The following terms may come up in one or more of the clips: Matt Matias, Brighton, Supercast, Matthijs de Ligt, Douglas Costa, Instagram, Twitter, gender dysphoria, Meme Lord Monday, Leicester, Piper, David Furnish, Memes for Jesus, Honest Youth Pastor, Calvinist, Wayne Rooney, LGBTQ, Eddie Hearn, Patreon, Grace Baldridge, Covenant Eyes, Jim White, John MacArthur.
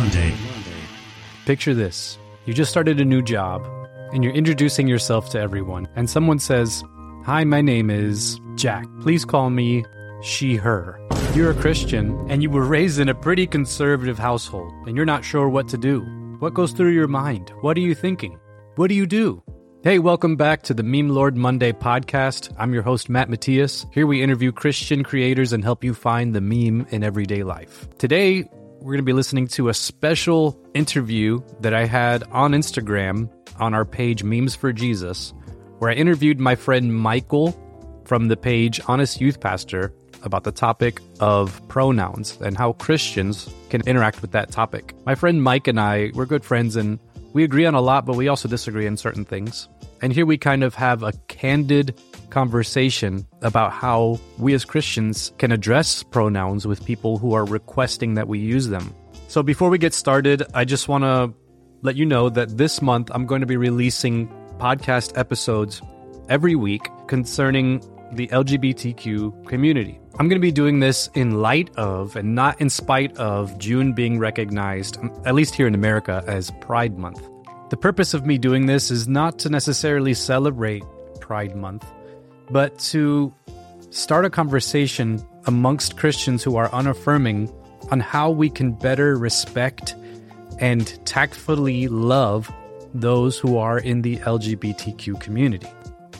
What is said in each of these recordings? Monday. Picture this. You just started a new job, and you're introducing yourself to everyone, and someone says, "Hi, my name is Jack. Please call me she, her." You're a Christian, and you were raised in a pretty conservative household, and you're not sure what to do. What goes through your mind? What are you thinking? What do you do? Hey, welcome back to the Meme Lord Monday podcast. I'm your host, Matt Matias. Here we interview Christian creators and help you find the meme in everyday life. Today, we're going to be listening to a special interview that I had on Instagram on our page, Memes for Jesus, where I interviewed my friend Michael from the page Honest Youth Pastor about the topic of pronouns and how Christians can interact with that topic. My friend Mike and I, we're good friends, and we agree on a lot, but we also disagree on certain things. And here we kind of have a candid conversation about how we as Christians can address pronouns with people who are requesting that we use them. So before we get started, I just want to let you know that this month I'm going to be releasing podcast episodes every week concerning the LGBTQ community. I'm going to be doing this in light of, and not in spite of, June being recognized, at least here in America, as Pride Month. The purpose of me doing this is not to necessarily celebrate Pride Month, but to start a conversation amongst Christians who are unaffirming on how we can better respect and tactfully love those who are in the LGBTQ community.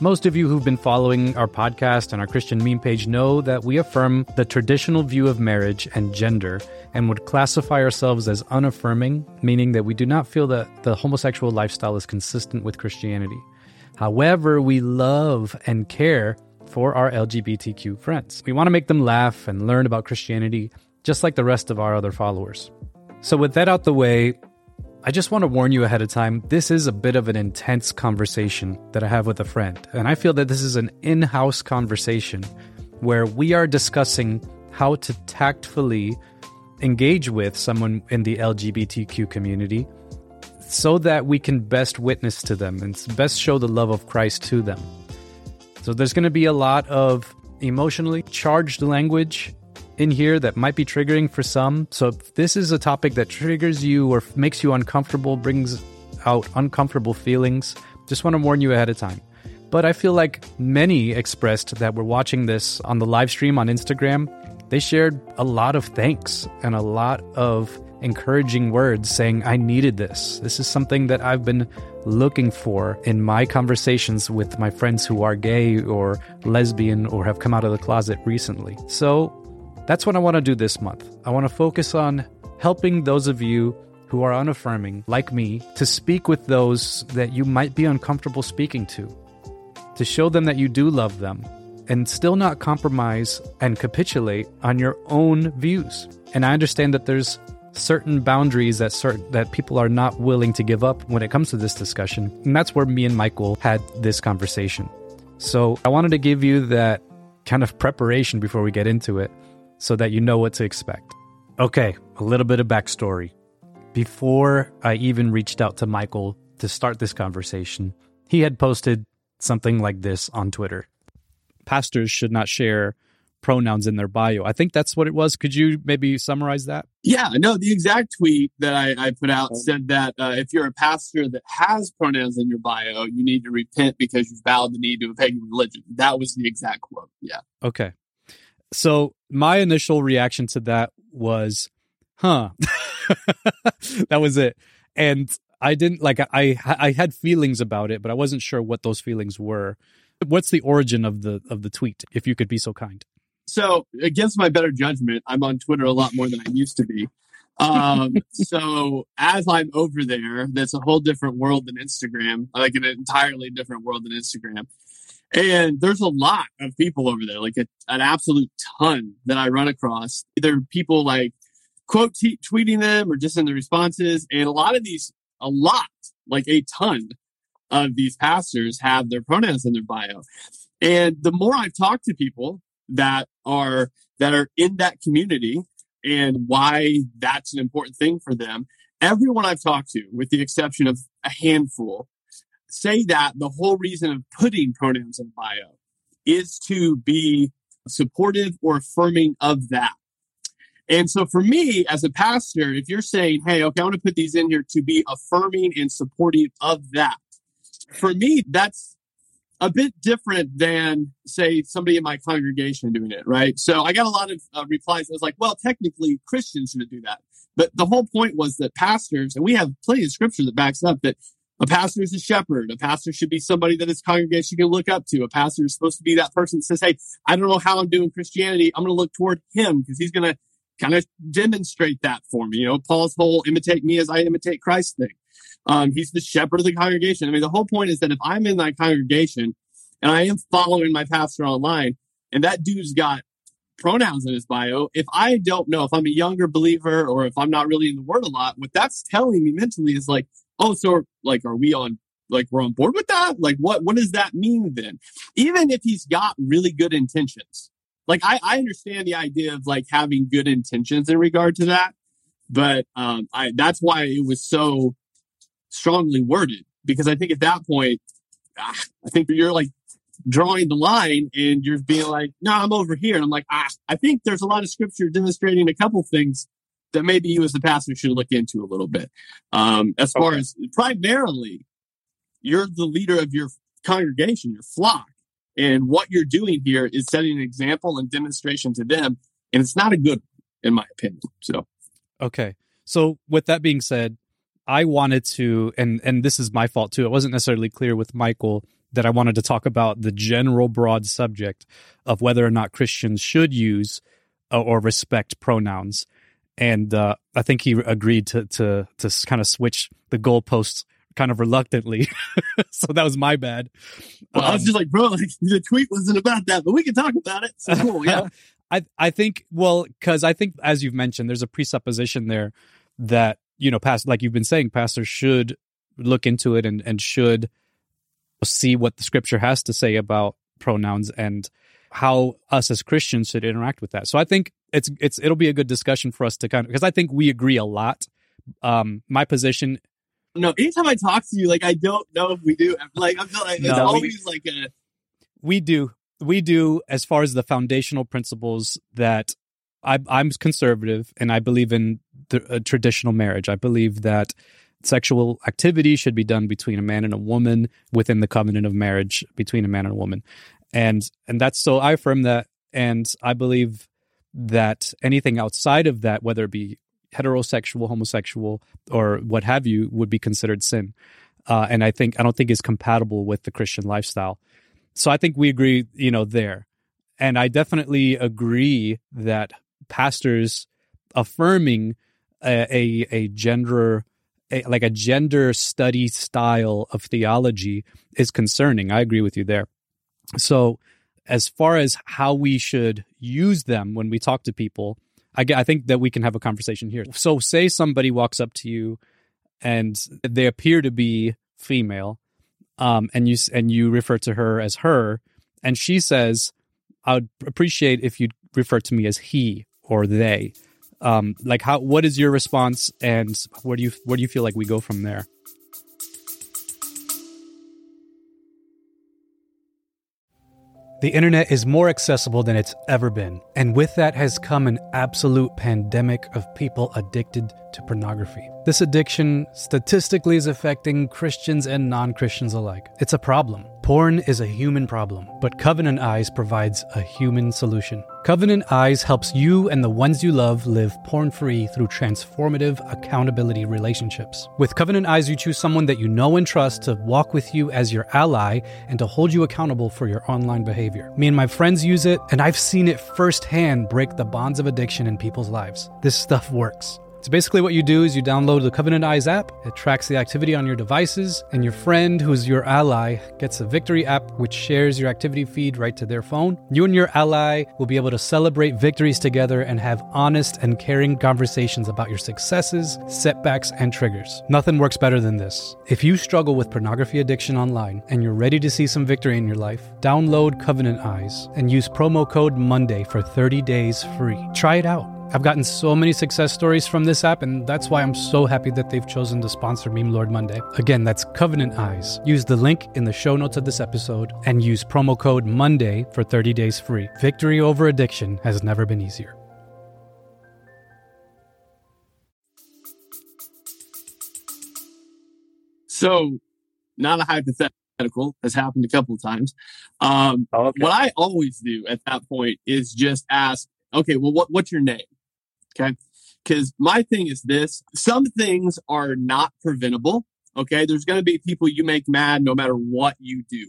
Most of you who've been following our podcast and our Christian meme page know that we affirm the traditional view of marriage and gender and would classify ourselves as unaffirming, meaning that we do not feel that the homosexual lifestyle is consistent with Christianity. However, we love and care for our LGBTQ friends. We want to make them laugh and learn about Christianity, just like the rest of our other followers. So with that out the way, I just want to warn you ahead of time, this is a bit of an intense conversation that I have with a friend, and I feel that this is an in-house conversation where we are discussing how to tactfully engage with someone in the LGBTQ community so that we can best witness to them and best show the love of Christ to them. So there's going to be a lot of emotionally charged language in here that might be triggering for some. So if this is a topic that triggers you or makes you uncomfortable, brings out uncomfortable feelings, just want to warn you ahead of time. But I feel like many expressed that were watching this on the live stream on Instagram, they shared a lot of thanks and a lot of encouraging words saying, "I needed this. This is something that I've been looking for in my conversations with my friends who are gay or lesbian or have come out of the closet recently." So that's what I want to do this month. I want to focus on helping those of you who are unaffirming, like me, to speak with those that you might be uncomfortable speaking to show them that you do love them, and still not compromise and capitulate on your own views. And I understand that there's certain boundaries that people are not willing to give up when it comes to this discussion, and that's where me and Michael had this conversation. So I wanted to give you that kind of preparation before we get into it, so that you know what to expect. Okay, a little bit of backstory. Before I even reached out to Michael to start this conversation, he had posted something like this on Twitter. Pastors should not share pronouns in their bio. I think that's what it was. Could you maybe summarize that? Yeah, no, the exact tweet that I put out said that if you're a pastor that has pronouns in your bio, you need to repent because you've bowed the knee to a pagan religion. That was the exact quote. Yeah. Okay. So my initial reaction to that was, huh, that was it. And I didn't like, I had feelings about it, but I wasn't sure what those feelings were. What's the origin of the tweet, if you could be so kind? So against my better judgment, I'm on Twitter a lot more than I used to be. So as I'm over there, that's a whole different world than Instagram, like an entirely different world than Instagram. And there's a lot of people over there, like an absolute ton that I run across. Either people like quote tweeting them or just in the responses. And a ton of these pastors have their pronouns in their bio. And the more I've talked to people that are in that community and why that's an important thing for them, everyone I've talked to, with the exception of a handful, say that the whole reason of putting pronouns in bio is to be supportive or affirming of that. And so for me as a pastor, if you're saying, hey, okay, I want to put these in here to be affirming and supporting of that, for me, that's a bit different than, say, somebody in my congregation doing it, right? So I got a lot of replies. I was like, well, technically Christians shouldn't do that. But the whole point was that pastors, and we have plenty of scripture that backs up that a pastor is a shepherd. A pastor should be somebody that his congregation can look up to. A pastor is supposed to be that person that says, hey, I don't know how I'm doing Christianity. I'm going to look toward him because he's going to kind of demonstrate that for me. You know, Paul's whole imitate me as I imitate Christ thing. He's the shepherd of the congregation. I mean, the whole point is that if I'm in my congregation and I am following my pastor online and that dude's got pronouns in his bio, if I don't know if I'm a younger believer or if I'm not really in the word a lot, what that's telling me mentally is like, oh, so like, are we on, like, we're on board with that? Like, what does that mean then? Even if he's got really good intentions. Like, I understand the idea of like having good intentions in regard to that, but that's why it was so strongly worded, because I think at that point, I think you're like drawing the line and you're being like, no, I'm over here. And I'm like, I think there's a lot of scripture demonstrating a couple things that maybe you as the pastor should look into a little bit. As far as primarily, you're the leader of your congregation, your flock. And what you're doing here is setting an example and demonstration to them. And it's not a good one, in my opinion. So, okay. So with that being said, I wanted to, and this is my fault too. It wasn't necessarily clear with Michael that I wanted to talk about the general broad subject of whether or not Christians should use or respect pronouns. And I think he agreed to kind of switch the goalposts kind of reluctantly. So that was my bad. Well, I was just like, bro, like, the tweet wasn't about that, but we can talk about it. So cool, yeah. I think, well, because I think, as you've mentioned, there's a presupposition there that, you know, like you've been saying, pastors should look into it and should see what the scripture has to say about pronouns and how us as Christians should interact with that. So I think it'll be a good discussion for us to kind of, because I think we agree a lot. My position. No, anytime I talk to you, like, I don't know if we do. Like, I feel like it's always like a. We do as far as the foundational principles that I'm conservative and I believe in a traditional marriage. I believe that sexual activity should be done between a man and a woman within the covenant of marriage between a man and a woman. And that's, so I affirm that. And I believe that anything outside of that, whether it be heterosexual, homosexual, or what have you, would be considered sin. And I don't think is compatible with the Christian lifestyle. So I think we agree, you know, there. And I definitely agree that pastors affirming a gender study style of theology is concerning. I agree with you there. So as far as how we should use them when we talk to people, I think that we can have a conversation here. So say somebody walks up to you and they appear to be female, and you refer to her as her, and she says, I would appreciate if you'd refer to me as he or they. Like, what is your response, and where do you feel like we go from there? The internet is more accessible than it's ever been, and with that has come an absolute pandemic of people addicted to pornography. This addiction statistically is affecting Christians and non-Christians alike. It's a problem. Porn is a human problem, but Covenant Eyes provides a human solution. Covenant Eyes helps you and the ones you love live porn-free through transformative accountability relationships. With Covenant Eyes, you choose someone that you know and trust to walk with you as your ally and to hold you accountable for your online behavior. Me and my friends use it, and I've seen it firsthand break the bonds of addiction in people's lives. This stuff works. So basically what you do is you download the Covenant Eyes app, it tracks the activity on your devices, and your friend, who's your ally, gets a victory app which shares your activity feed right to their phone. You and your ally will be able to celebrate victories together and have honest and caring conversations about your successes, setbacks, and triggers. Nothing works better than this. If you struggle with pornography addiction online and you're ready to see some victory in your life, download Covenant Eyes and use promo code MONDAY for 30 days free. Try it out. I've gotten so many success stories from this app, and that's why I'm so happy that they've chosen to sponsor Meme Lord Monday. Again, that's Covenant Eyes. Use the link in the show notes of this episode and use promo code MONDAY for 30 days free. Victory over addiction has never been easier. So, not a hypothetical, has happened a couple of times. What I always do at that point is just ask, okay, well, what's your name? Okay. Because my thing is this, some things are not preventable. Okay. There's going to be people you make mad no matter what you do.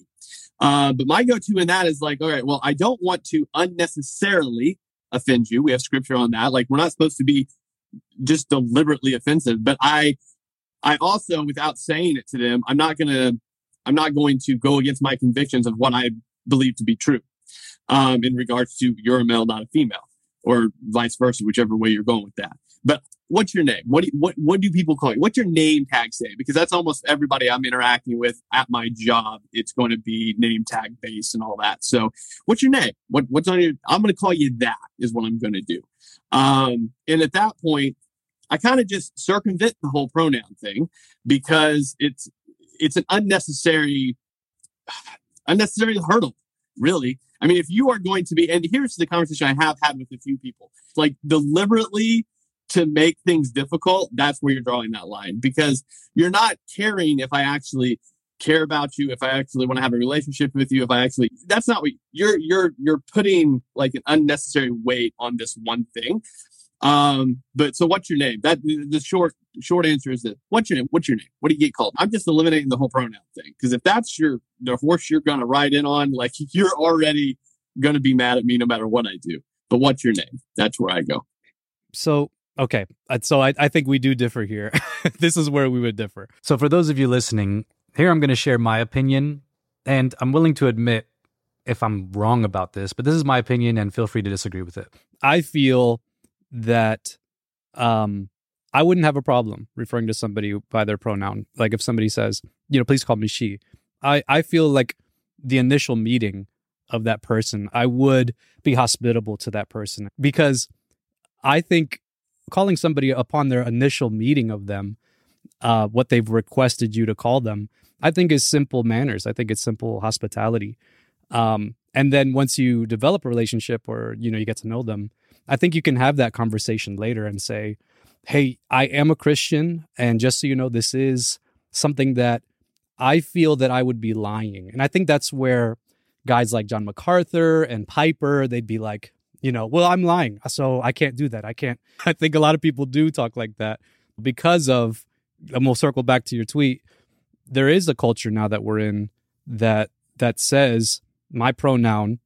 But my go-to in that is like, all right, well, I don't want to unnecessarily offend you. We have scripture on that. Like, we're not supposed to be just deliberately offensive, but I also, without saying it to them, I'm not going to go against my convictions of what I believe to be true, in regards to you're a male, not a female, or vice versa, whichever way you're going with that. But what's your name? What do people call you? What's your name tag say? Because that's almost everybody I'm interacting with at my job. It's going to be name tag based and all that. So what's your name? What's on your, I'm going to call you that is what I'm going to do. And at that point, I kind of just circumvent the whole pronoun thing because it's an unnecessary hurdle, really. I mean, if you are going to be, and here's the conversation I have had with a few people, like deliberately to make things difficult, that's where you're drawing that line because you're not caring if I actually care about you, if I actually want to have a relationship with you, if I actually, that's not what you're putting like an unnecessary weight on this one thing. But so what's your name? That the short answer is that what's your name? What's your name? What do you get called? I'm just eliminating the whole pronoun thing. Cause if that's the horse you're going to ride in on, like you're already going to be mad at me no matter what I do, but what's your name? That's where I go. So, okay. So I think we do differ here. This is where we would differ. So for those of you listening here, I'm going to share my opinion and I'm willing to admit if I'm wrong about this, but this is my opinion and feel free to disagree with it. I feel that I wouldn't have a problem referring to somebody by their pronoun. Like if somebody says, you know, please call me she, I feel like the initial meeting of that person, I would be hospitable to that person because I think calling somebody upon their initial meeting of them, what they've requested you to call them, I think is simple manners. I think it's simple hospitality. And then once you develop a relationship or, you know, you get to know them, I think you can have that conversation later and say, hey, I am a Christian. And just so you know, this is something that I feel that I would be lying. And I think that's where guys like John MacArthur and Piper, they'd be like, you know, well, I'm lying. So I can't do that. I can't. I think a lot of people do talk like that because of, and we'll circle back to your tweet. There is a culture now that we're in that says my pronoun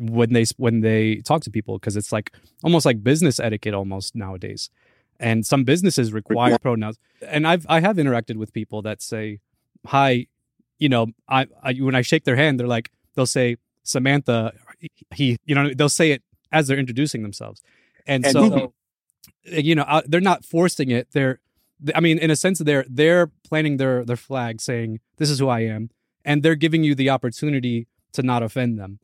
when they talk to people, because it's like almost like business etiquette almost nowadays. And some businesses require pronouns. And I have interacted with people that say, hi, you know, I when I shake their hand, they're like, they'll say Samantha, he, you know, they'll say it as they're introducing themselves. And so, you know, they're not forcing it. I mean, in a sense, they're planting their flag saying, this is who I am. And they're giving you the opportunity to not offend them.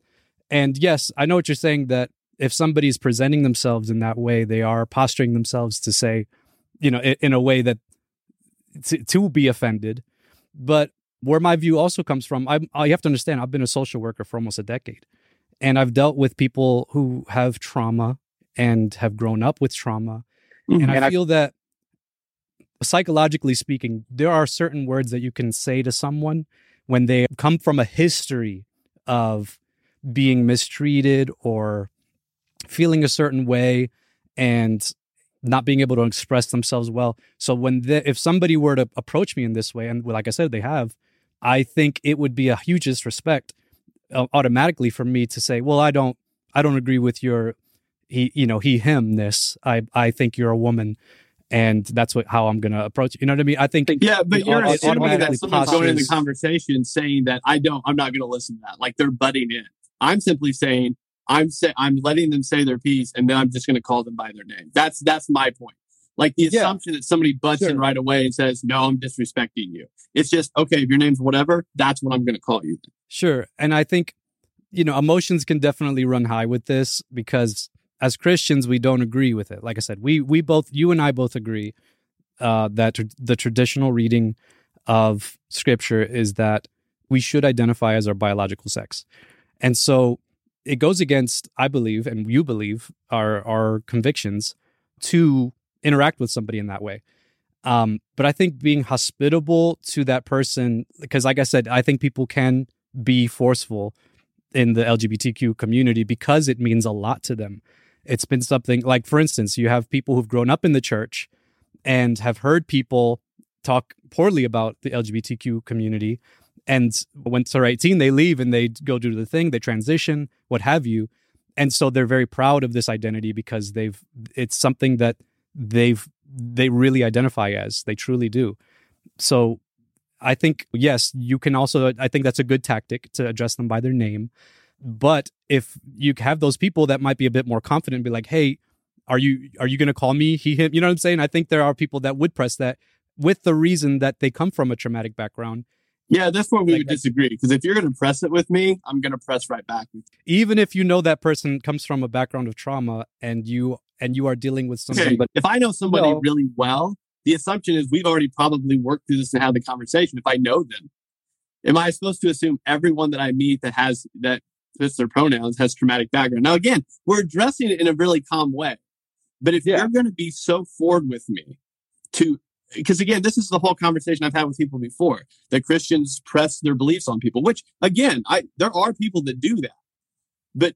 And yes, I know what you're saying, that if somebody's presenting themselves in that way, they are posturing themselves to say, you know, in a way that to be offended. But where my view also comes from, you have to understand, I've been a social worker for almost a decade. And I've dealt with people who have trauma and have grown up with trauma. Mm-hmm. And I feel that psychologically speaking, there are certain words that you can say to someone when they come from a history of being mistreated or feeling a certain way and not being able to express themselves well. So if somebody were to approach me in this way, and like I said, they have, I think it would be a huge disrespect automatically for me to say, well, I don't agree with your, he, you know, he, him-ness. I think you're a woman and that's how I'm going to approach it. You know what I mean? I think, yeah, but you're assuming that someone's going in the conversation saying that I'm not going to listen to that. Like they're butting in. I'm simply saying I'm letting them say their piece, and then I'm just going to call them by their name. That's my point. Like the assumption that somebody butts in right away and says, "No, I'm disrespecting you." It's just okay if your name's whatever. That's what I'm going to call you. Sure, and I think you know emotions can definitely run high with this because as Christians we don't agree with it. Like I said, we both, you and I both agree that the traditional reading of Scripture is that we should identify as our biological sex. And so it goes against, I believe, and you believe, our convictions to interact with somebody in that way. But I think being hospitable to that person, because like I said, I think people can be forceful in the LGBTQ community because it means a lot to them. It's been something like, for instance, you have people who've grown up in the church and have heard people talk poorly about the LGBTQ community. And once they're 18, they leave and they go do the thing, they transition, what have you. And so they're very proud of this identity because it's something that they really identify as. They truly do. So I think, yes, you can also, I think that's a good tactic to address them by their name. But if you have those people that might be a bit more confident and be like, hey, are you going to call me he, him? You know what I'm saying? I think there are people that would press that with the reason that they come from a traumatic background. Yeah, that's where we would disagree. Because if you're going to press it with me, I'm going to press right back. Even if you know that person comes from a background of trauma and you are dealing with something. Okay. But if I know somebody really well, the assumption is we've already probably worked through this and had the conversation. If I know them, am I supposed to assume everyone that I meet that fits their pronouns has traumatic background? Now, again, we're addressing it in a really calm way. But if you're going to be so forward with me to... Because again, this is the whole conversation I've had with people before, that Christians press their beliefs on people, which again, there are people that do that. But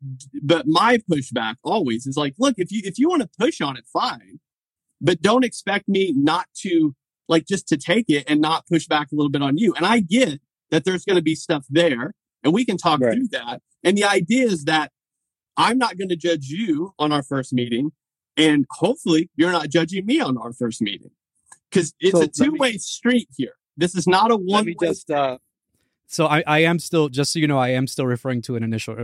my pushback always is like, look, if you want to push on it, fine. But don't expect me not to, like, just to take it and not push back a little bit on you. And I get that there's going to be stuff there and we can talk through that. And the idea is that I'm not going to judge you on our first meeting. And hopefully you're not judging me on our first meeting. Because it's a two-way street here. This is not a one-way street. So I am still, just so you know, I am still referring to an initial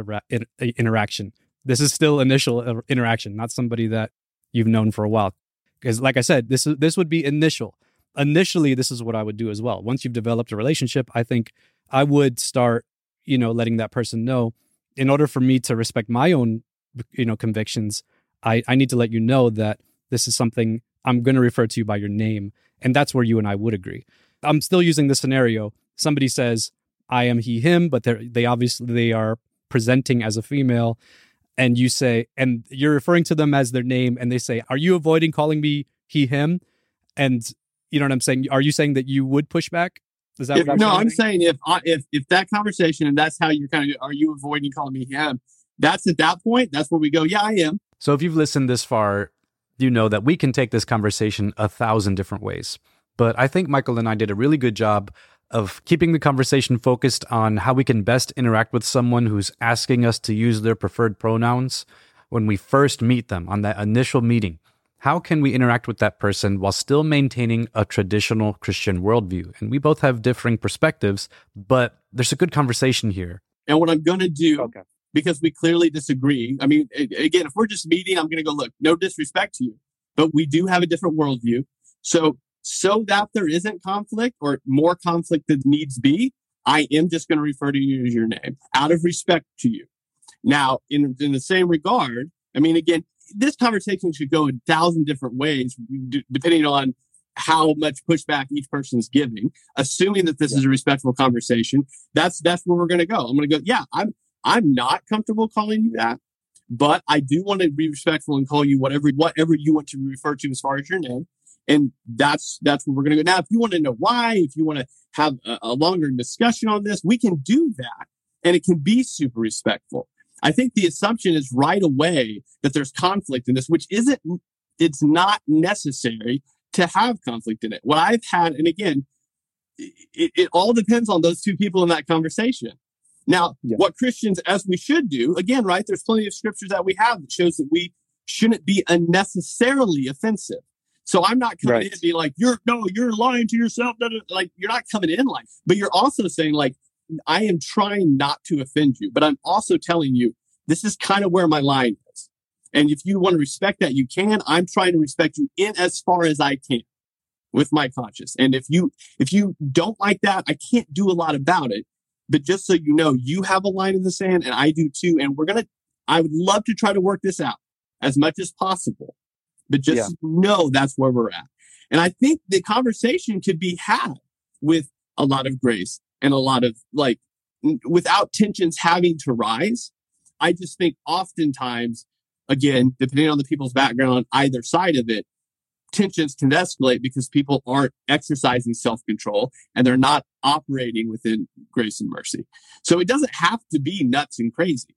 interaction. This is still initial interaction, not somebody that you've known for a while. Because like I said, this would be initial. Initially, this is what I would do as well. Once you've developed a relationship, I think I would start, letting that person know, in order for me to respect my own, convictions, I need to let you know that this is something I'm going to refer to you by your name. And that's where you and I would agree. I'm still using the scenario. Somebody says, I am he, him, but they are presenting as a female. And you say, and you're referring to them as their name. And they say, are you avoiding calling me he, him? And you know what I'm saying? Are you saying that you would push back? Is that what I'm saying? If that conversation, and that's how you're kind of, are you avoiding calling me him? That's at that point, that's where we go, yeah, I am. So if you've listened this far, you know that we can take this conversation 1,000 different ways. But I think Michael and I did a really good job of keeping the conversation focused on how we can best interact with someone who's asking us to use their preferred pronouns when we first meet them on that initial meeting. How can we interact with that person while still maintaining a traditional Christian worldview? And we both have differing perspectives, but there's a good conversation here. And what I'm going to do... Okay. Because we clearly disagree. I mean, again, if we're just meeting, I'm going to go, look, no disrespect to you, but we do have a different worldview. So that there isn't conflict or more conflict than needs be, I am just going to refer to you as your name out of respect to you. Now, in the same regard, I mean, again, this conversation should go 1,000 different ways, depending on how much pushback each person is giving, assuming that this is a respectful conversation. That's where we're going to go. I'm going to go, I'm not comfortable calling you that, but I do want to be respectful and call you whatever you want to refer to as far as your name. And that's where we're going to go. Now, if you want to know why, if you want to have a longer discussion on this, we can do that. And it can be super respectful. I think the assumption is right away that there's conflict in this, which it's not necessary to have conflict in it. What I've had, and again, it all depends on those two people in that conversation. Now, what Christians, as we should do, again, right, there's plenty of scriptures that we have that shows that we shouldn't be unnecessarily offensive. So I'm not coming in and be like, you're lying to yourself. Like, you're not coming in like, but you're also saying like, I am trying not to offend you, but I'm also telling you, this is kind of where my line is. And if you want to respect that, you can. I'm trying to respect you in as far as I can with my conscience. And if you don't like that, I can't do a lot about it. But just so you know, you have a line in the sand and I do too. And I would love to try to work this out as much as possible, but just know that's where we're at. And I think the conversation could be had with a lot of grace and a lot of like, without tensions having to rise. I just think oftentimes, again, depending on the people's background on either side of it, tensions can escalate because people aren't exercising self-control and they're not operating within grace and mercy. So it doesn't have to be nuts and crazy.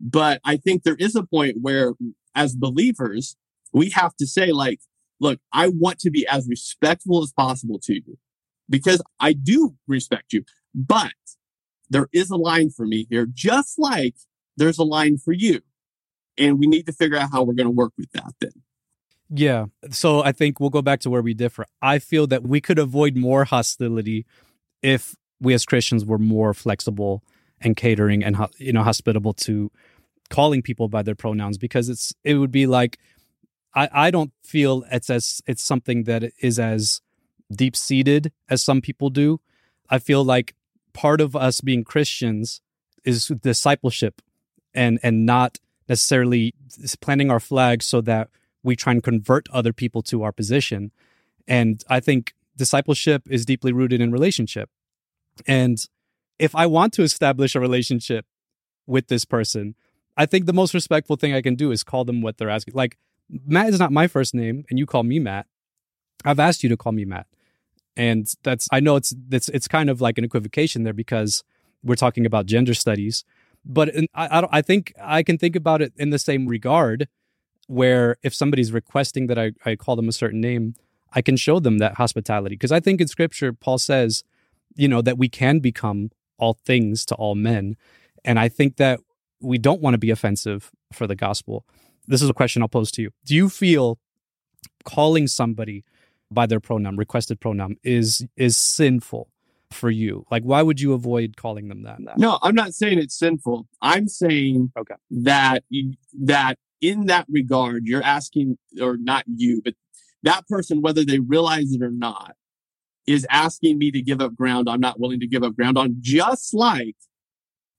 But I think there is a point where, as believers, we have to say, like, look, I want to be as respectful as possible to you because I do respect you. But there is a line for me here, just like there's a line for you. And we need to figure out how we're going to work with that then. Yeah. So I think we'll go back to where we differ. I feel that we could avoid more hostility if we as Christians were more flexible and catering and, hospitable to calling people by their pronouns, because it would be like, I don't feel it's something that is as deep-seated as some people do. I feel like part of us being Christians is discipleship and not necessarily planting our flag so that we try and convert other people to our position. And I think discipleship is deeply rooted in relationship. And if I want to establish a relationship with this person, I think the most respectful thing I can do is call them what they're asking. Like, Matt is not my first name, and you call me Matt. I've asked you to call me Matt. And I know it's kind of like an equivocation there because we're talking about gender studies. But I think I can think about it in the same regard, where if somebody's requesting that I call them a certain name, I can show them that hospitality. Because I think in Scripture, Paul says, that we can become all things to all men. And I think that we don't want to be offensive for the gospel. This is a question I'll pose to you. Do you feel calling somebody by their pronoun, requested pronoun, is sinful for you? Like, why would you avoid calling them that? No, I'm not saying it's sinful. I'm saying that in that regard, you're asking, or not you, but that person, whether they realize it or not, is asking me to give up ground I'm not willing to give up ground on, just like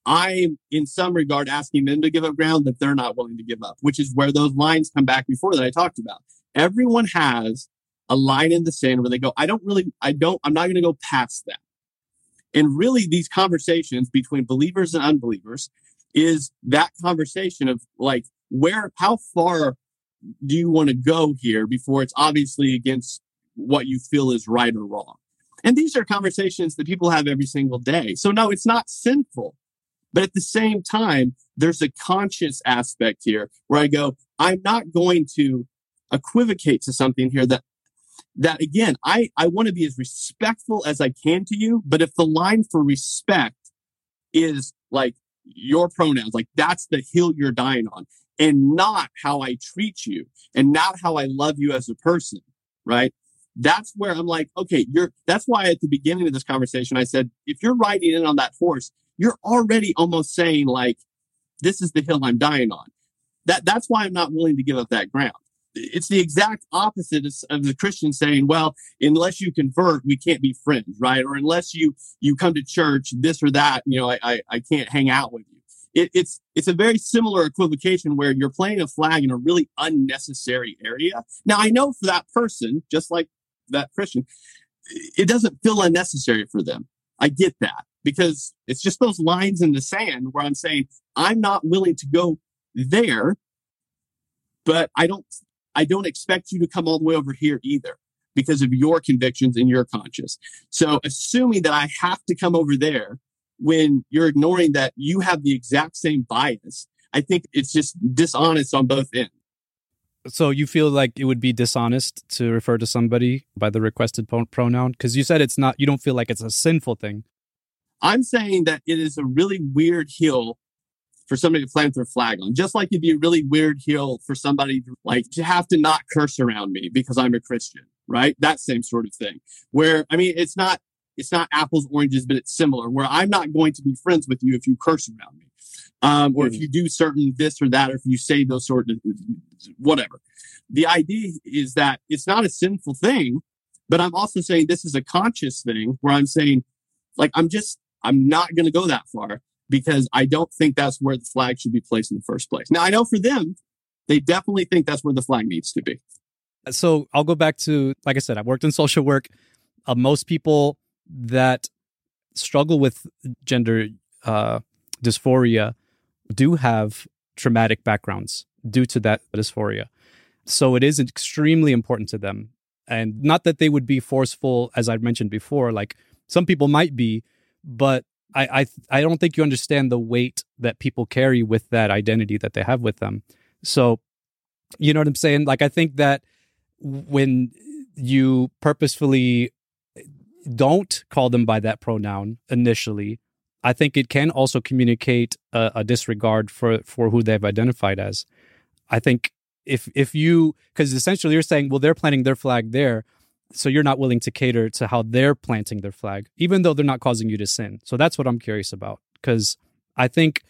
I'm, in some regard, asking them to give up ground that they're not willing to give up, which is where those lines come back before that I talked about. Everyone has a line in the sand where they go, I'm not going to go past that. And really, these conversations between believers and unbelievers is that conversation of, like, how far do you want to go here before it's obviously against what you feel is right or wrong? And these are conversations that people have every single day. So no, it's not sinful. But at the same time, there's a conscious aspect here where I go, I'm not going to equivocate to something here that again, I want to be as respectful as I can to you. But if the line for respect is like your pronouns, like that's the hill you're dying on, and not how I treat you and not how I love you as a person, right? That's where I'm like, okay, that's why at the beginning of this conversation, I said, if you're riding in on that horse, you're already almost saying, like, this is the hill I'm dying on. That's why I'm not willing to give up that ground. It's the exact opposite of the Christian saying, well, unless you convert, we can't be friends, right? Or unless you come to church, this or that, I can't hang out with you. It's a very similar equivocation where you're playing a flag in a really unnecessary area. Now, I know for that person, just like that Christian, it doesn't feel unnecessary for them. I get that, because it's just those lines in the sand where I'm saying, I'm not willing to go there, but I don't expect you to come all the way over here either because of your convictions and your conscience. So assuming that I have to come over there when you're ignoring that you have the exact same bias, I think it's just dishonest on both ends. So you feel like it would be dishonest to refer to somebody by the requested pronoun? Because you said it's not, you don't feel like it's a sinful thing. I'm saying that it is a really weird hill for somebody to plant their flag on. Just like it'd be a really weird hill for somebody to have to not curse around me because I'm a Christian, right? That same sort of thing. Where, it's not apples, oranges, but it's similar, where I'm not going to be friends with you if you curse around me. Or if you do certain this or that, or if you say those sort of whatever. The idea is that it's not a sinful thing, but I'm also saying this is a conscious thing where I'm saying, like, I'm not going to go that far because I don't think that's where the flag should be placed in the first place. Now, I know for them, they definitely think that's where the flag needs to be. So I'll go back to, like I said, I've worked in social work. Most people that struggle with gender dysphoria do have traumatic backgrounds due to that dysphoria. So it is extremely important to them And not that they would be forceful, as I've mentioned before, like some people might be, but I don't think you understand the weight that people carry with that identity that they have with them. So, you know what I'm saying? Like, I think that when you purposefully don't call them by that pronoun initially, I think it can also communicate a disregard for who they've identified as. I think if you, because essentially you're saying, well, they're planting their flag there, so you're not willing to cater to how they're planting their flag, even though they're not causing you to sin. So that's what I'm curious about, because I think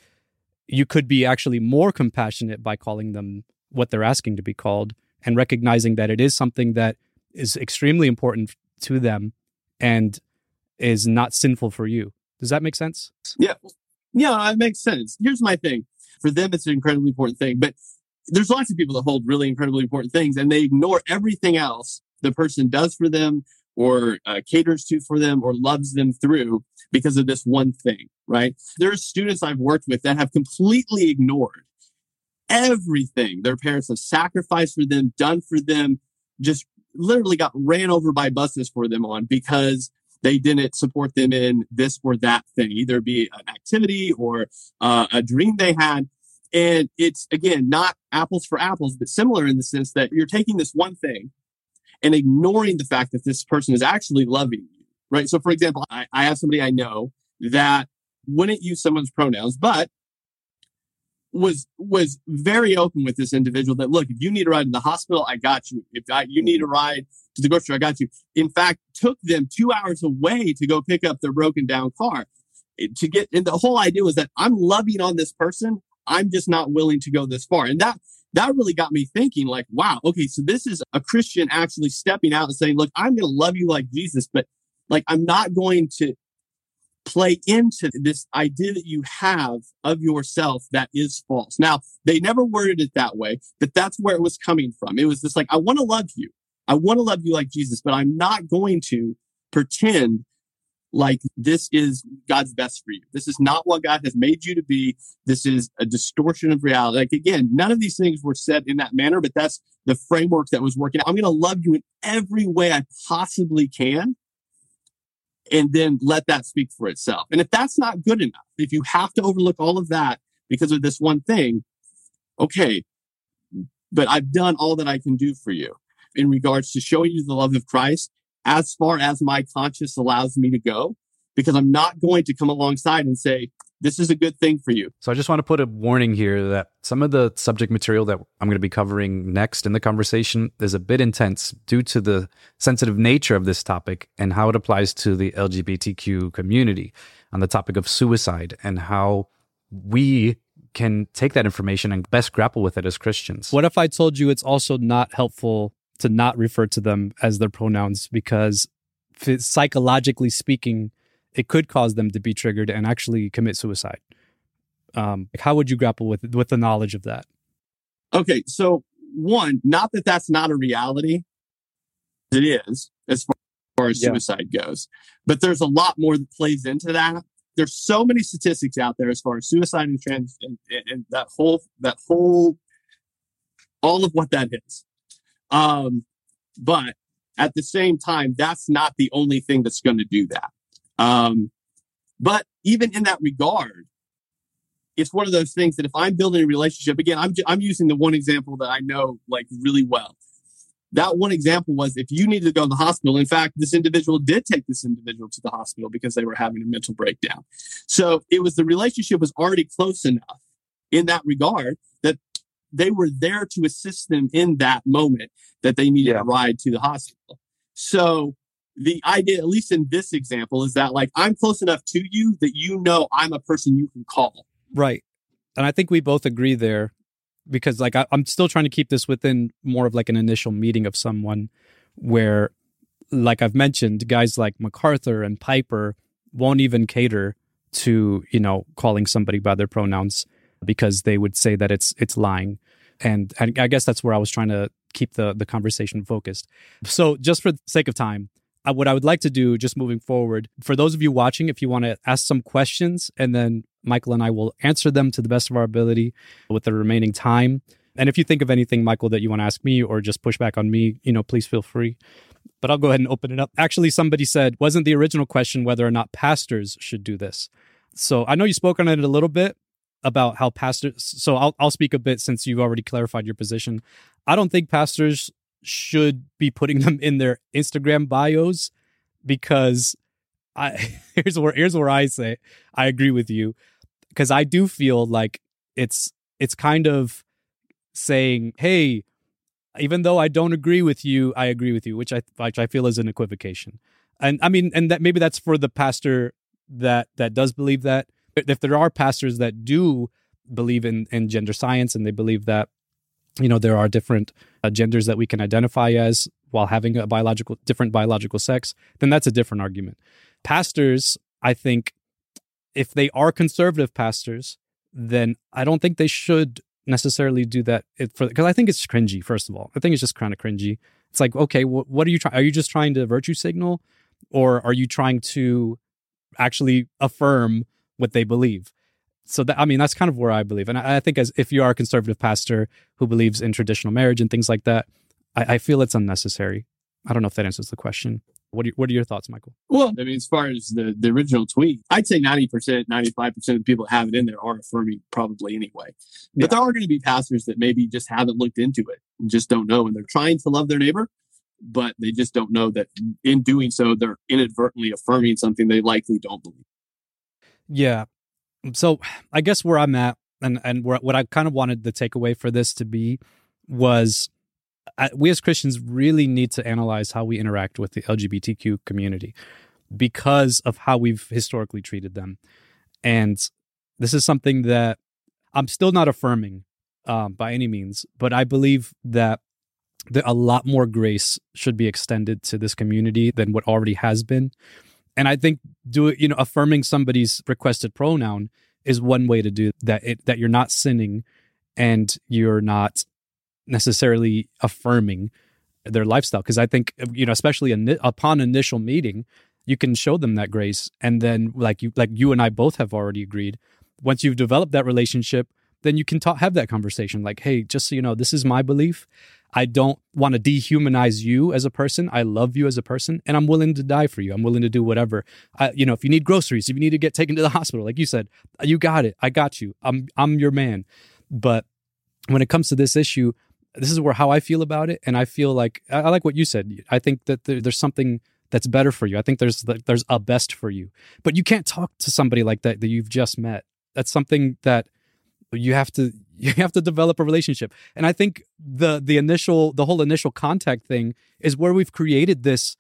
you could be actually more compassionate by calling them what they're asking to be called and recognizing that it is something that is extremely important to them and is not sinful for you. Does that make sense? Yeah, it makes sense. Here's my thing. For them, it's an incredibly important thing, but there's lots of people that hold really incredibly important things and they ignore everything else the person does for them or caters to for them or loves them through because of this one thing, right? There are students I've worked with that have completely ignored everything their parents have sacrificed for them, done for them, just literally got ran over by buses for them on because they didn't support them in this or that thing, either be an activity or a dream they had. And it's, again, not apples for apples, but similar in the sense that you're taking this one thing and ignoring the fact that this person is actually loving you, right? So, for example, I have somebody I know that wouldn't use someone's pronouns, but was very open with this individual that, look, if you need a ride to the hospital, I got you. If you need a ride to the grocery, I got you. In fact, took them 2 hours away to go pick up their broken down car. And the whole idea was that I'm loving on this person. I'm just not willing to go this far. And that really got me thinking, like, wow, okay, so this is a Christian actually stepping out and saying, look, I'm going to love you like Jesus, but like, I'm not going to play into this idea that you have of yourself that is false. Now, they never worded it that way, but that's where it was coming from. It was this like, I want to love you. I want to love you like Jesus, but I'm not going to pretend like this is God's best for you. This is not what God has made you to be. This is a distortion of reality. Like, again, none of these things were said in that manner, but that's the framework that was working. I'm going to love you in every way I possibly can, and then let that speak for itself. And if that's not good enough, if you have to overlook all of that because of this one thing, okay, but I've done all that I can do for you in regards to showing you the love of Christ as far as my conscience allows me to go, because I'm not going to come alongside and say, this is a good thing for you. So I just want to put a warning here that some of the subject material that I'm going to be covering next in the conversation is a bit intense due to the sensitive nature of this topic and how it applies to the LGBTQ community on the topic of suicide and how we can take that information and best grapple with it as Christians. What if I told you it's also not helpful to not refer to them as their pronouns because psychologically speaking, it could cause them to be triggered and actually commit suicide. How would you grapple with the knowledge of that? Okay, so one, not that that's not a reality. It is, as far as suicide goes. But there's a lot more that plays into that. There's so many statistics out there as far as suicide and trans and that whole, all of what that is. But at the same time, that's not the only thing that's going to do that. But even in that regard, it's one of those things that if I'm building a relationship, again, I'm using the one example that I know like really well. That one example was if you needed to go to the hospital. In fact, this individual did take this individual to the hospital because they were having a mental breakdown. So it was the relationship was already close enough in that regard that they were there to assist them in that moment that they needed a ride to the hospital. So the idea, at least in this example, is that like I'm close enough to you that you know I'm a person you can call. Right. And I think we both agree there because like I'm still trying to keep this within more of like an initial meeting of someone where, like I've mentioned, guys like MacArthur and Piper won't even cater to, you know, calling somebody by their pronouns because they would say that it's lying. And I guess that's where I was trying to keep the conversation focused. So just for the sake of time, what I would like to do just moving forward, for those of you watching, if you want to ask some questions, and then Michael and I will answer them to the best of our ability with the remaining time. And if you think of anything, Michael, that you want to ask me or just push back on me, please feel free. But I'll go ahead and open it up. Actually, somebody said, wasn't the original question whether or not pastors should do this? So I know you spoke on it a little bit about how pastors... So I'll speak a bit since you've already clarified your position. I don't think pastors should be putting them in their Instagram bios because here's where I say I agree with you, because I do feel like it's kind of saying, hey, even though I don't agree with you, I agree with you, which I feel is an equivocation. And I mean, and that maybe that's for the pastor that does believe that. If there are pastors that do believe in gender science and they believe that, there are different genders that we can identify as while having a different biological sex, then that's a different argument. Pastors, I think, if they are conservative pastors, then I don't think they should necessarily do that, because I think it's cringy, first of all. I think it's just kind of cringy. It's like, okay, what are you trying? Are you just trying to virtue signal, or are you trying to actually affirm what they believe? So that's kind of where I believe. And I think if you are a conservative pastor who believes in traditional marriage and things like that, I feel it's unnecessary. I don't know if that answers the question. What are your thoughts, Michael? Well, I mean, as far as the original tweet, I'd say 90%, 95% of people have it in there are affirming probably anyway. But there are going to be pastors that maybe just haven't looked into it and just don't know. And they're trying to love their neighbor, but they just don't know that in doing so, they're inadvertently affirming something they likely don't believe. Yeah. So I guess where I'm at and what I kind of wanted the takeaway for this to be was... we as Christians really need to analyze how we interact with the LGBTQ community because of how we've historically treated them. And this is something that I'm still not affirming by any means, but I believe that a lot more grace should be extended to this community than what already has been. And I think affirming somebody's requested pronoun is one way to do that, that you're not sinning and you're not necessarily affirming their lifestyle, because I think especially upon initial meeting, you can show them that grace, and then like you and I both have already agreed. Once you've developed that relationship, then you can have that conversation. Like, hey, just so you know, this is my belief. I don't want to dehumanize you as a person. I love you as a person, and I'm willing to die for you. I'm willing to do whatever. If you need groceries, if you need to get taken to the hospital, like you said, you got it. I got you. I'm your man. But when it comes to this issue, this is how I feel about it, and I feel like I like what you said. I think that there's something that's better for you. I think there's a best for you, but you can't talk to somebody like that you've just met. That's something that you have to develop a relationship. And I think the whole initial contact thing is where we've created this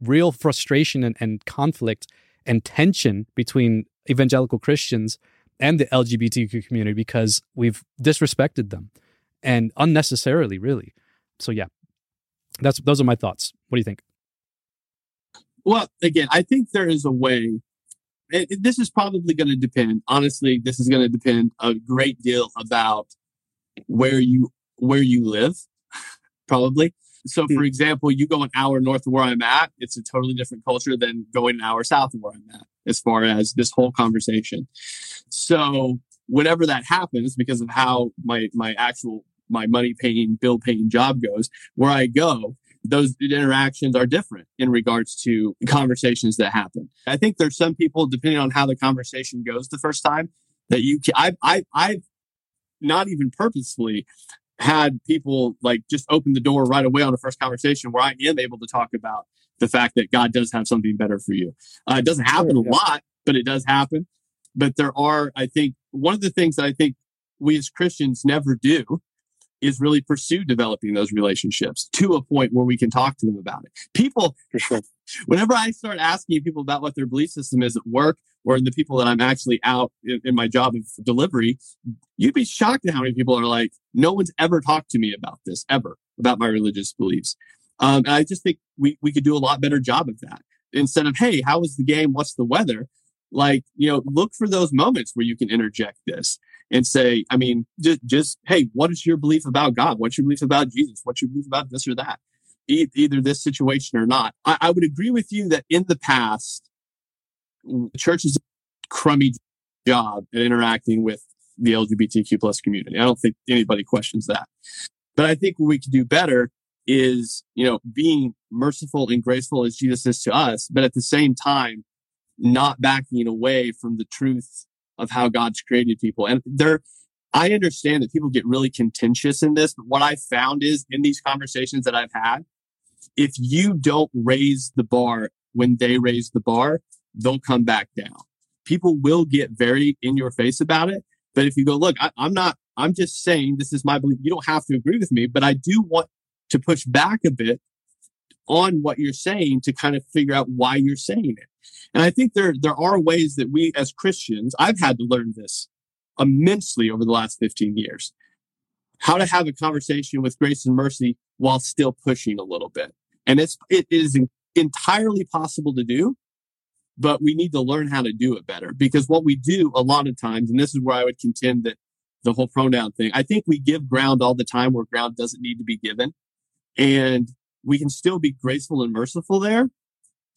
real frustration and conflict and tension between evangelical Christians and the LGBTQ community, because we've disrespected them. And unnecessarily, really. So yeah, those are my thoughts. What do you think? Well, again, I think there is a way. This is probably going to depend. Honestly, this is going to depend a great deal about where you live, probably. So, for example, you go an hour north of where I'm at, it's a totally different culture than going an hour south of where I'm at, as far as this whole conversation. So, whenever that happens, because of how my money-paying, bill-paying job goes, where I go, those interactions are different in regards to conversations that happen. I think there's some people, depending on how the conversation goes the first time, that I've not even purposefully had people like just open the door right away on the first conversation where I am able to talk about the fact that God does have something better for you. It doesn't happen a lot, but it does happen. But there are, I think, one of the things that I think we as Christians never do is really pursue developing those relationships to a point where we can talk to them about it. People, whenever I start asking people about what their belief system is at work or in the people that I'm actually out in my job of delivery, you'd be shocked at how many people are like, no one's ever talked to me about this, ever, about my religious beliefs. And I just think we could do a lot better job of that. Instead of, hey, how was the game? What's the weather? Like, look for those moments where you can interject this and say, I mean, just, hey, what is your belief about God? What's your belief about Jesus? What's your belief about this or that? Either this situation or not. I would agree with you that in the past, the church is a crummy job at interacting with the LGBTQ plus community. I don't think anybody questions that. But I think what we can do better is, you know, being merciful and graceful as Jesus is to us, but at the same time, not backing away from the truth of how God's created people. And I understand that people get really contentious in this, but what I found is in these conversations that I've had, if you don't raise the bar when they raise the bar, they'll come back down. People will get very in your face about it. But if you go, look, I'm just saying this is my belief. You don't have to agree with me, but I do want to push back a bit on what you're saying to kind of figure out why you're saying it. And I think there are ways that we as Christians, I've had to learn this immensely over the last 15 years, how to have a conversation with grace and mercy while still pushing a little bit. And it is entirely possible to do, but we need to learn how to do it better, because what we do a lot of times, and this is where I would contend that the whole pronoun thing, I think we give ground all the time where ground doesn't need to be given, and we can still be graceful and merciful there.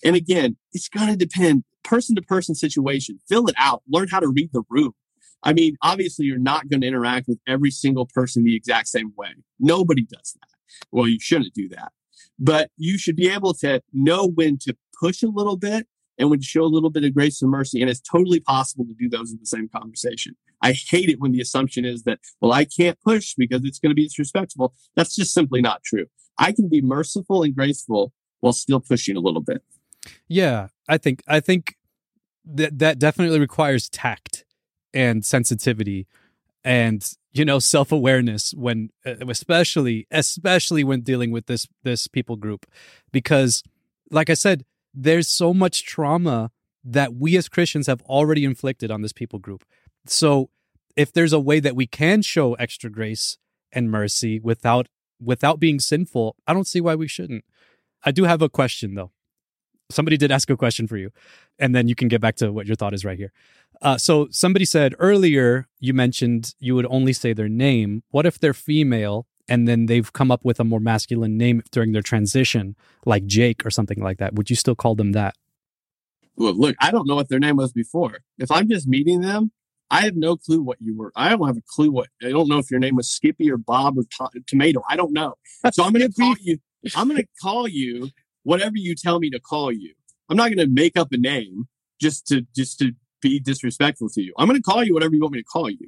And again, it's going to depend person to person situation. Fill it out. Learn how to read the room. I mean, obviously, you're not going to interact with every single person the exact same way. Nobody does that. Well, you shouldn't do that. But you should be able to know when to push a little bit and when to show a little bit of grace and mercy. And it's totally possible to do those in the same conversation. I hate it when the assumption is that, well, I can't push because it's going to be disrespectful. That's just simply not true. I can be merciful and graceful while still pushing a little bit. Yeah, I think that definitely requires tact and sensitivity and, you know, self-awareness when especially when dealing with this people group, because like I said, there's so much trauma that we as Christians have already inflicted on this people group. So if there's a way that we can show extra grace and mercy without being sinful, I don't see why we shouldn't. I do have a question though. Somebody did ask a question for you, and then you can get back to what your thought is right here. So somebody said earlier, you mentioned you would only say their name. What if they're female and then they've come up with a more masculine name during their transition, like Jake or something like that? Would you still call them that? Well, look, I don't know what their name was before. If I'm just meeting them, I have no clue what you were. I don't have a clue what. I don't know if your name was Skippy or Bob or Tomato. I don't know. So I'm going to call you whatever you tell me to call you. I'm not going to make up a name just to be disrespectful to you. I'm going to call you whatever you want me to call you.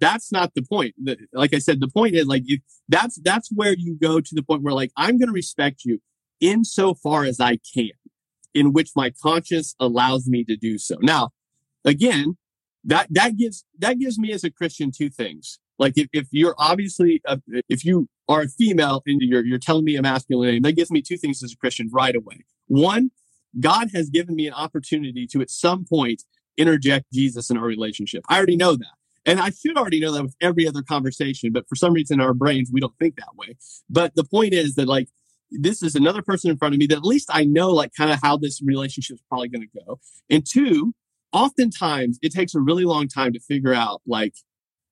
That's not the point. Like I said, the point is, like, that's where you go to the point where, like, I'm going to respect you insofar as I can, in which my conscience allows me to do so. Now, again, that gives me as a Christian two things. Like, if you are a female and you're telling me a masculine name, that gives me two things as a Christian right away. One, God has given me an opportunity to at some point interject Jesus in our relationship. I already know that. And I should already know that with every other conversation, but for some reason in our brains, we don't think that way. But the point is that, like, this is another person in front of me that at least I know, like, kind of how this relationship is probably going to go. And two, oftentimes it takes a really long time to figure out, like,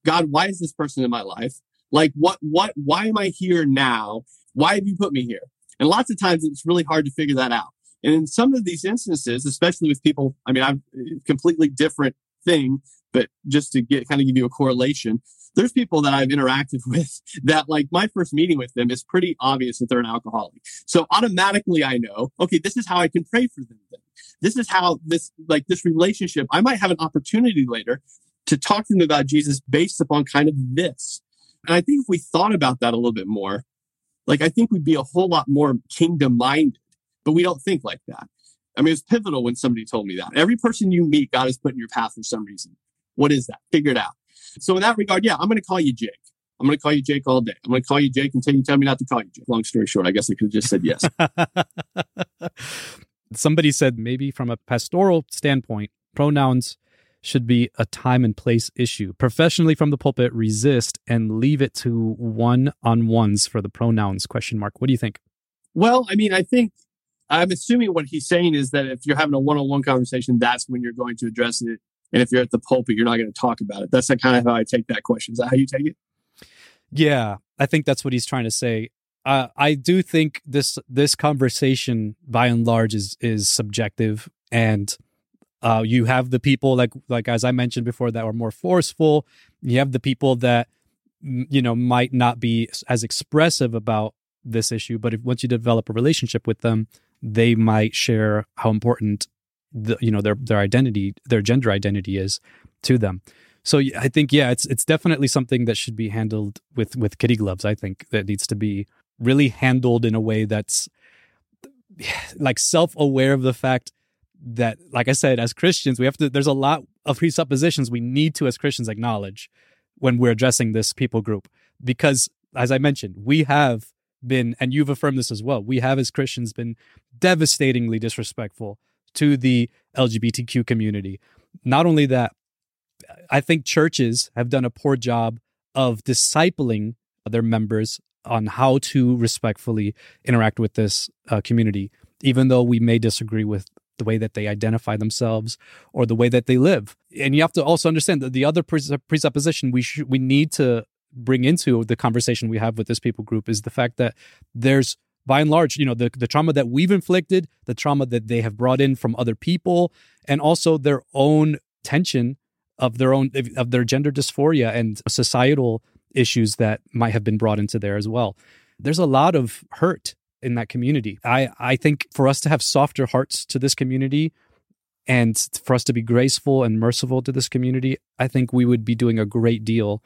God, why is this person in my life? Like, what, why am I here now? Why have you put me here? And lots of times it's really hard to figure that out. And in some of these instances, especially with people, I mean, I'm completely different thing, but just to give you a correlation, there's people that I've interacted with that, like, my first meeting with them is pretty obvious that they're an alcoholic. So automatically I know, okay, this is how I can pray for them then. This is how this relationship, I might have an opportunity later to talk to them about Jesus based upon kind of this. And I think if we thought about that a little bit more, like, I think we'd be a whole lot more kingdom-minded, but we don't think like that. I mean, it's pivotal when somebody told me that. Every person you meet, God has put in your path for some reason. What is that? Figure it out. So in that regard, yeah, I'm going to call you Jake. I'm going to call you Jake all day. I'm going to call you Jake until you tell me not to call you Jake. Long story short, I guess I could have just said yes. Somebody said maybe from a pastoral standpoint, pronouns should be a time and place issue. Professionally, from the pulpit, resist and leave it to one-on-ones for the pronouns, ? What do you think? Well, I mean, I think I'm assuming what he's saying is that if you're having a one-on-one conversation, that's when you're going to address it. And if you're at the pulpit, you're not going to talk about it. That's kind of how I take that question. Is that how you take it? Yeah, I think that's what he's trying to say. I do think this conversation, by and large, is subjective, and You have the people like as I mentioned before that are more forceful. You have the people that, you know, might not be as expressive about this issue, but if once you develop a relationship with them, they might share how important their identity, their gender identity is to them. So I think, it's definitely something that should be handled with kid gloves. I think that needs to be really handled in a way that's like self-aware of the fact that, like I said, as Christians, there's a lot of presuppositions we need to, as Christians, acknowledge when we're addressing this people group. Because as I mentioned, we have been, and you've affirmed this as well, we have as Christians been devastatingly disrespectful to the LGBTQ community. Not only that, I think churches have done a poor job of discipling their members on how to respectfully interact with this community, even though we may disagree with the way that they identify themselves or the way that they live. And you have to also understand that the other presupposition we need to bring into the conversation we have with this people group is the fact that there's, by and large, the trauma that we've inflicted, the trauma that they have brought in from other people, and also their own tension of their gender dysphoria and societal issues that might have been brought into there as well. There's a lot of hurt in that community. I think for us to have softer hearts to this community and for us to be graceful and merciful to this community, I think we would be doing a great deal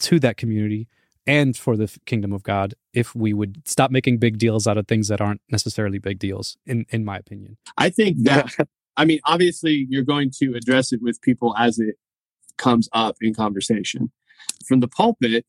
to that community and for the kingdom of God if we would stop making big deals out of things that aren't necessarily big deals, in my opinion. I think that... I mean, obviously, you're going to address it with people as it comes up in conversation. From the pulpit,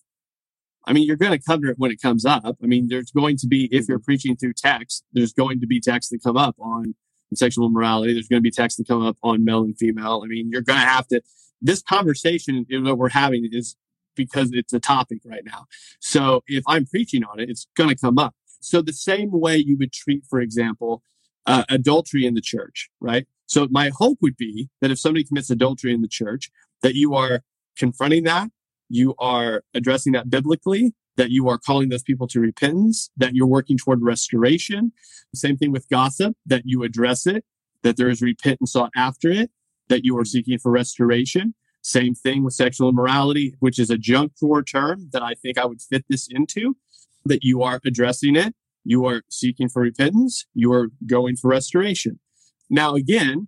I mean, you're going to cover it when it comes up. I mean, there's going to be, if you're preaching through text, there's going to be texts that come up on sexual morality. There's going to be texts that come up on male and female. I mean, you're going to have to, this conversation that we're having is because it's a topic right now. So if I'm preaching on it, it's going to come up. So the same way you would treat, for example, adultery in the church, right? So my hope would be that if somebody commits adultery in the church, that you are confronting that, you are addressing that biblically, that you are calling those people to repentance, that you're working toward restoration. Same thing with gossip, that you address it, that there is repentance sought after it, that you are seeking for restoration. Same thing with sexual immorality, which is a junk-for term that I think I would fit this into, that you are addressing it. You are seeking for repentance. You are going for restoration. Now, again,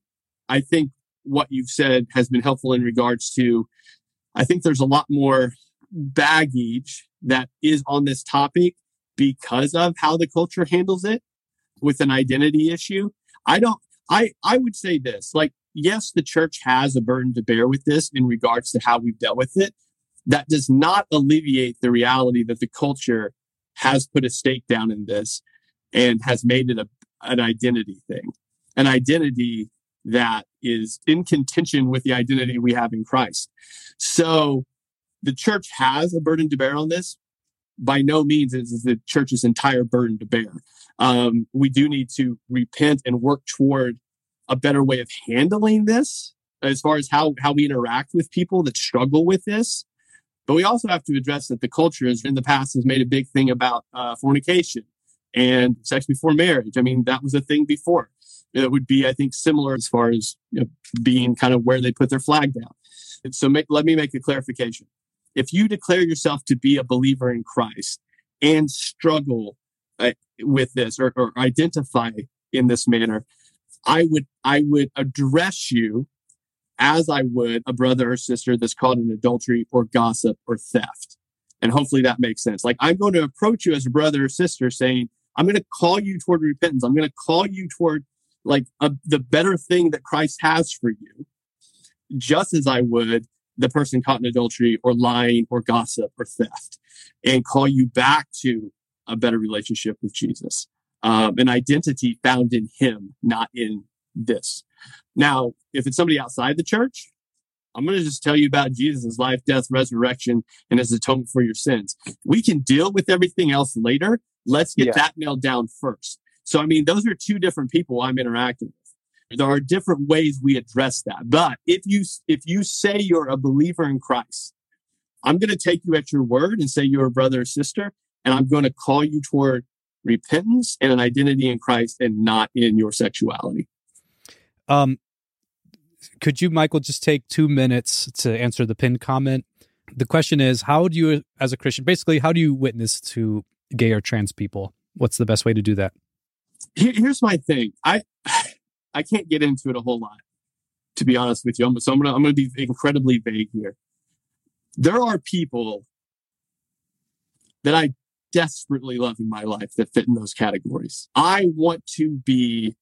I think what you've said has been helpful in regards to, I think there's a lot more baggage that is on this topic because of how the culture handles it with an identity issue. I would say this, like, yes, the church has a burden to bear with this in regards to how we've dealt with it. That does not alleviate the reality that the culture has put a stake down in this and has made it an identity thing, an identity that is in contention with the identity we have in Christ. So the church has a burden to bear on this. By no means is the church's entire burden to bear. We do need to repent and work toward a better way of handling this as far as how we interact with people that struggle with this. But we also have to address that the culture has, in the past, has made a big thing about fornication and sex before marriage. I mean, that was a thing before. It would be, I think, similar as far as being kind of where they put their flag down. And so let me make a clarification. If you declare yourself to be a believer in Christ and struggle with this or identify in this manner, I would address you as I would a brother or sister that's caught in adultery or gossip or theft. And hopefully that makes sense. Like, I'm going to approach you as a brother or sister saying, I'm going to call you toward repentance. I'm going to call you toward the better thing that Christ has for you, just as I would the person caught in adultery or lying or gossip or theft, and call you back to a better relationship with Jesus, an identity found in him, not in this. Now, if it's somebody outside the church, I'm going to just tell you about Jesus' life, death, resurrection, and his atonement for your sins. We can deal with everything else later. Let's get that nailed down first. So, I mean, those are two different people I'm interacting with. There are different ways we address that. But if you say you're a believer in Christ, I'm going to take you at your word and say you're a brother or sister, and I'm going to call you toward repentance and an identity in Christ and not in your sexuality. Could you, Michael, just take 2 minutes to answer the pinned comment? The question is, how do you, as a Christian, basically, how do you witness to gay or trans people? What's the best way to do that? Here's my thing. I can't get into it a whole lot, to be honest with you. So I'm gonna be incredibly vague here. There are people that I desperately love in my life that fit in those categories. I want to be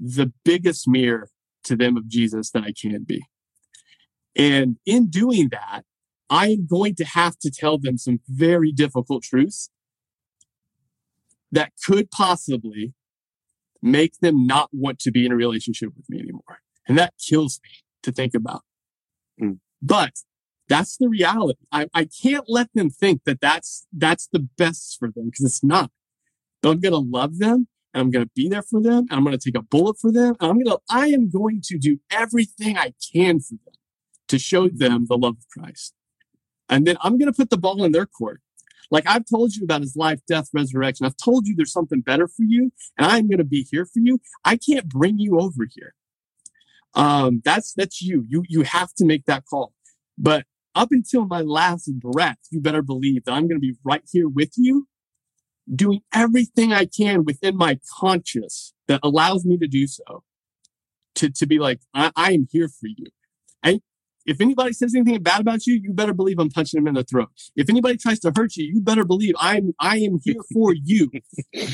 the biggest mirror to them of Jesus that I can be. And in doing that, I am going to have to tell them some very difficult truths that could possibly make them not want to be in a relationship with me anymore. And that kills me to think about. Mm. But that's the reality. I can't let them think that that's the best for them, because it's not. But I'm going to love them, and I'm going to be there for them, and I'm going to take a bullet for them, and I am going to do everything I can for them to show them the love of Christ. And then I'm going to put the ball in their court. Like I've told you about his life, death, resurrection. I've told you there's something better for you, and I'm going to be here for you. I can't bring you over here. That's you. You have to make that call. But up until my last breath, you better believe that I'm going to be right here with you, doing everything I can within my conscience that allows me to do so, to be like, I am here for you. And if anybody says anything bad about you, you better believe I'm punching them in the throat. If anybody tries to hurt you, you better believe I am here for you.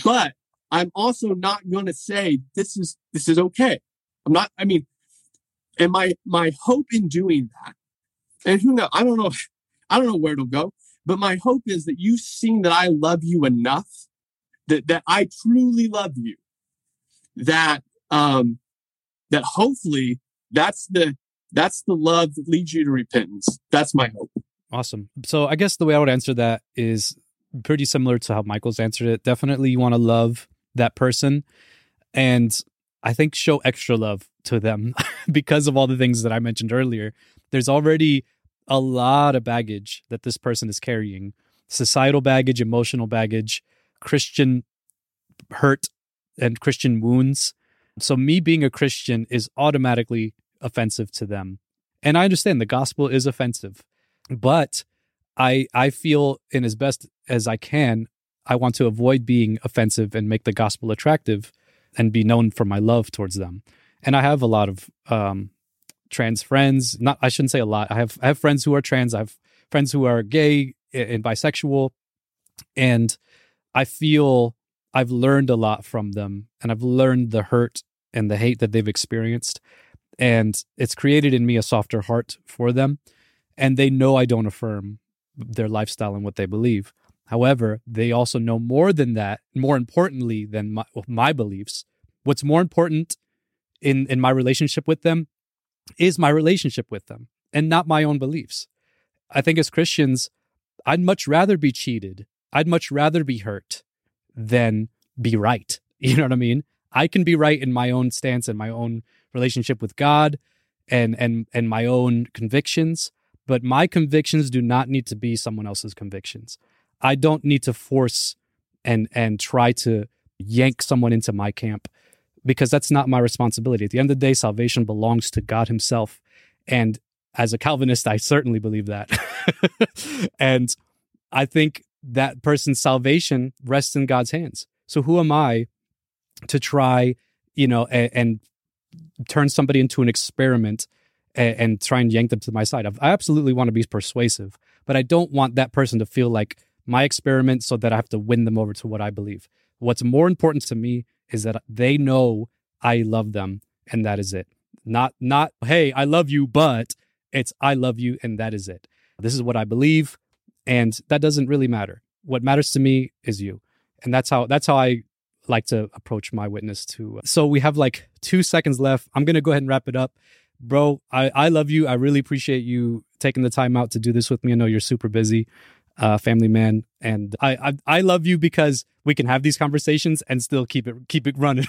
But I'm also not going to say this is okay. I'm not. I mean, and my hope in doing that, and who knows? I don't know where it'll go. But my hope is that you've seen that I love you enough, that I truly love you, that hopefully that's the love that leads you to repentance. That's my hope. Awesome. So I guess the way I would answer that is pretty similar to how Michael's answered it. Definitely you want to love that person, and I think show extra love to them because of all the things that I mentioned earlier. There's already a lot of baggage that this person is carrying. Societal baggage, emotional baggage, Christian hurt and Christian wounds. So me being a Christian is automatically offensive to them. And I understand the gospel is offensive, but I feel in as best as I can, I want to avoid being offensive and make the gospel attractive and be known for my love towards them. And I have a lot of trans friends. I shouldn't say a lot. I have friends who are trans. I have friends who are gay and bisexual. And I feel I've learned a lot from them, and I've learned the hurt and the hate that they've experienced. And it's created in me a softer heart for them. And they know I don't affirm their lifestyle and what they believe. However, they also know more than that, more importantly than my beliefs. What's more important in my relationship with them is my relationship with them and not my own beliefs. I think as Christians, I'd much rather be cheated. I'd much rather be hurt than be right. You know what I mean? I can be right in my own stance and my own relationship with God and my own convictions, but my convictions do not need to be someone else's convictions. I don't need to force and try to yank someone into my camp, because that's not my responsibility. At the end of the day, salvation belongs to God himself. And as a Calvinist, I certainly believe that. And I think that person's salvation rests in God's hands. So who am I to try, and turn somebody into an experiment and try and yank them to my side? I absolutely want to be persuasive, but I don't want that person to feel like my experiment so that I have to win them over to what I believe. What's more important to me is that they know I love them, and that is it. Not, hey, I love you, but it's I love you, and that is it. This is what I believe, and that doesn't really matter. What matters to me is you. And that's how I like to approach my witness to. So we have like 2 seconds left. I'm going to go ahead and wrap it up. Bro, I love you. I really appreciate you taking the time out to do this with me. I know you're super busy. Family man, and I love you because we can have these conversations and still keep it running.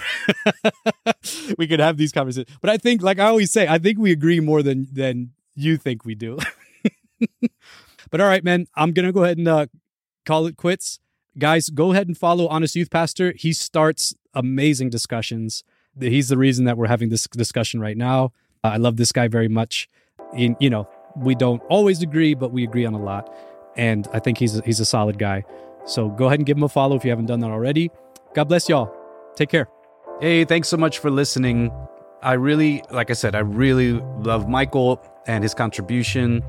We could have these conversations, but I think, like I always say, I think we agree more than you think we do. But all right, man, I'm gonna go ahead and call it quits, guys. Go ahead and follow Honest Youth Pastor. He starts amazing discussions. He's the reason that we're having this discussion right now. I love this guy very much. You know, we don't always agree, but we agree on a lot. And I think he's a solid guy. So go ahead and give him a follow if you haven't done that already. God bless y'all. Take care. Hey, thanks so much for listening. I really love Michael and his contribution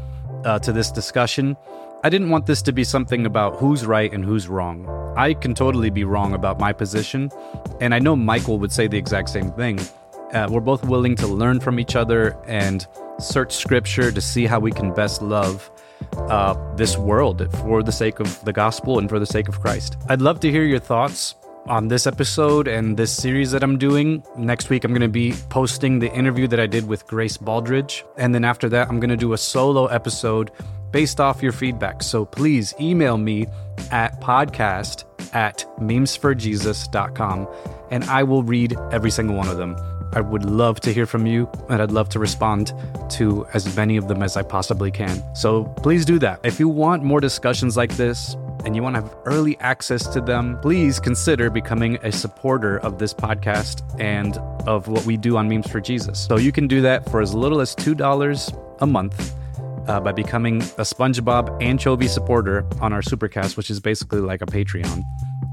to this discussion. I didn't want this to be something about who's right and who's wrong. I can totally be wrong about my position. And I know Michael would say the exact same thing. We're both willing to learn from each other and search scripture to see how we can best love this world for the sake of the gospel and for the sake of Christ. I'd love to hear your thoughts on this episode and this series that I'm doing. Next week, I'm going to be posting the interview that I did with Grace Baldridge. And then after that, I'm going to do a solo episode based off your feedback. So please email me at podcast@memesforjesus.com and I will read every single one of them. I would love to hear from you, and I'd love to respond to as many of them as I possibly can. So please do that. If you want more discussions like this and you want to have early access to them, please consider becoming a supporter of this podcast and of what we do on Memes for Jesus. So you can do that for as little as $2 a month by becoming a SpongeBob Anchovy supporter on our Supercast, which is basically like a Patreon.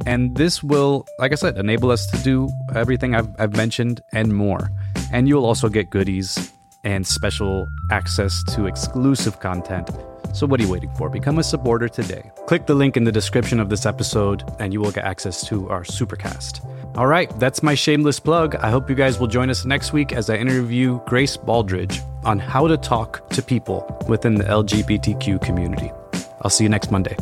And this will, like I said, enable us to do everything I've mentioned and more. And you'll also get goodies and special access to exclusive content. So what are you waiting for? Become a supporter today. Click the link in the description of this episode and you will get access to our Supercast. All right, that's my shameless plug. I hope you guys will join us next week as I interview Grace Baldridge on how to talk to people within the LGBTQ community. I'll see you next Monday.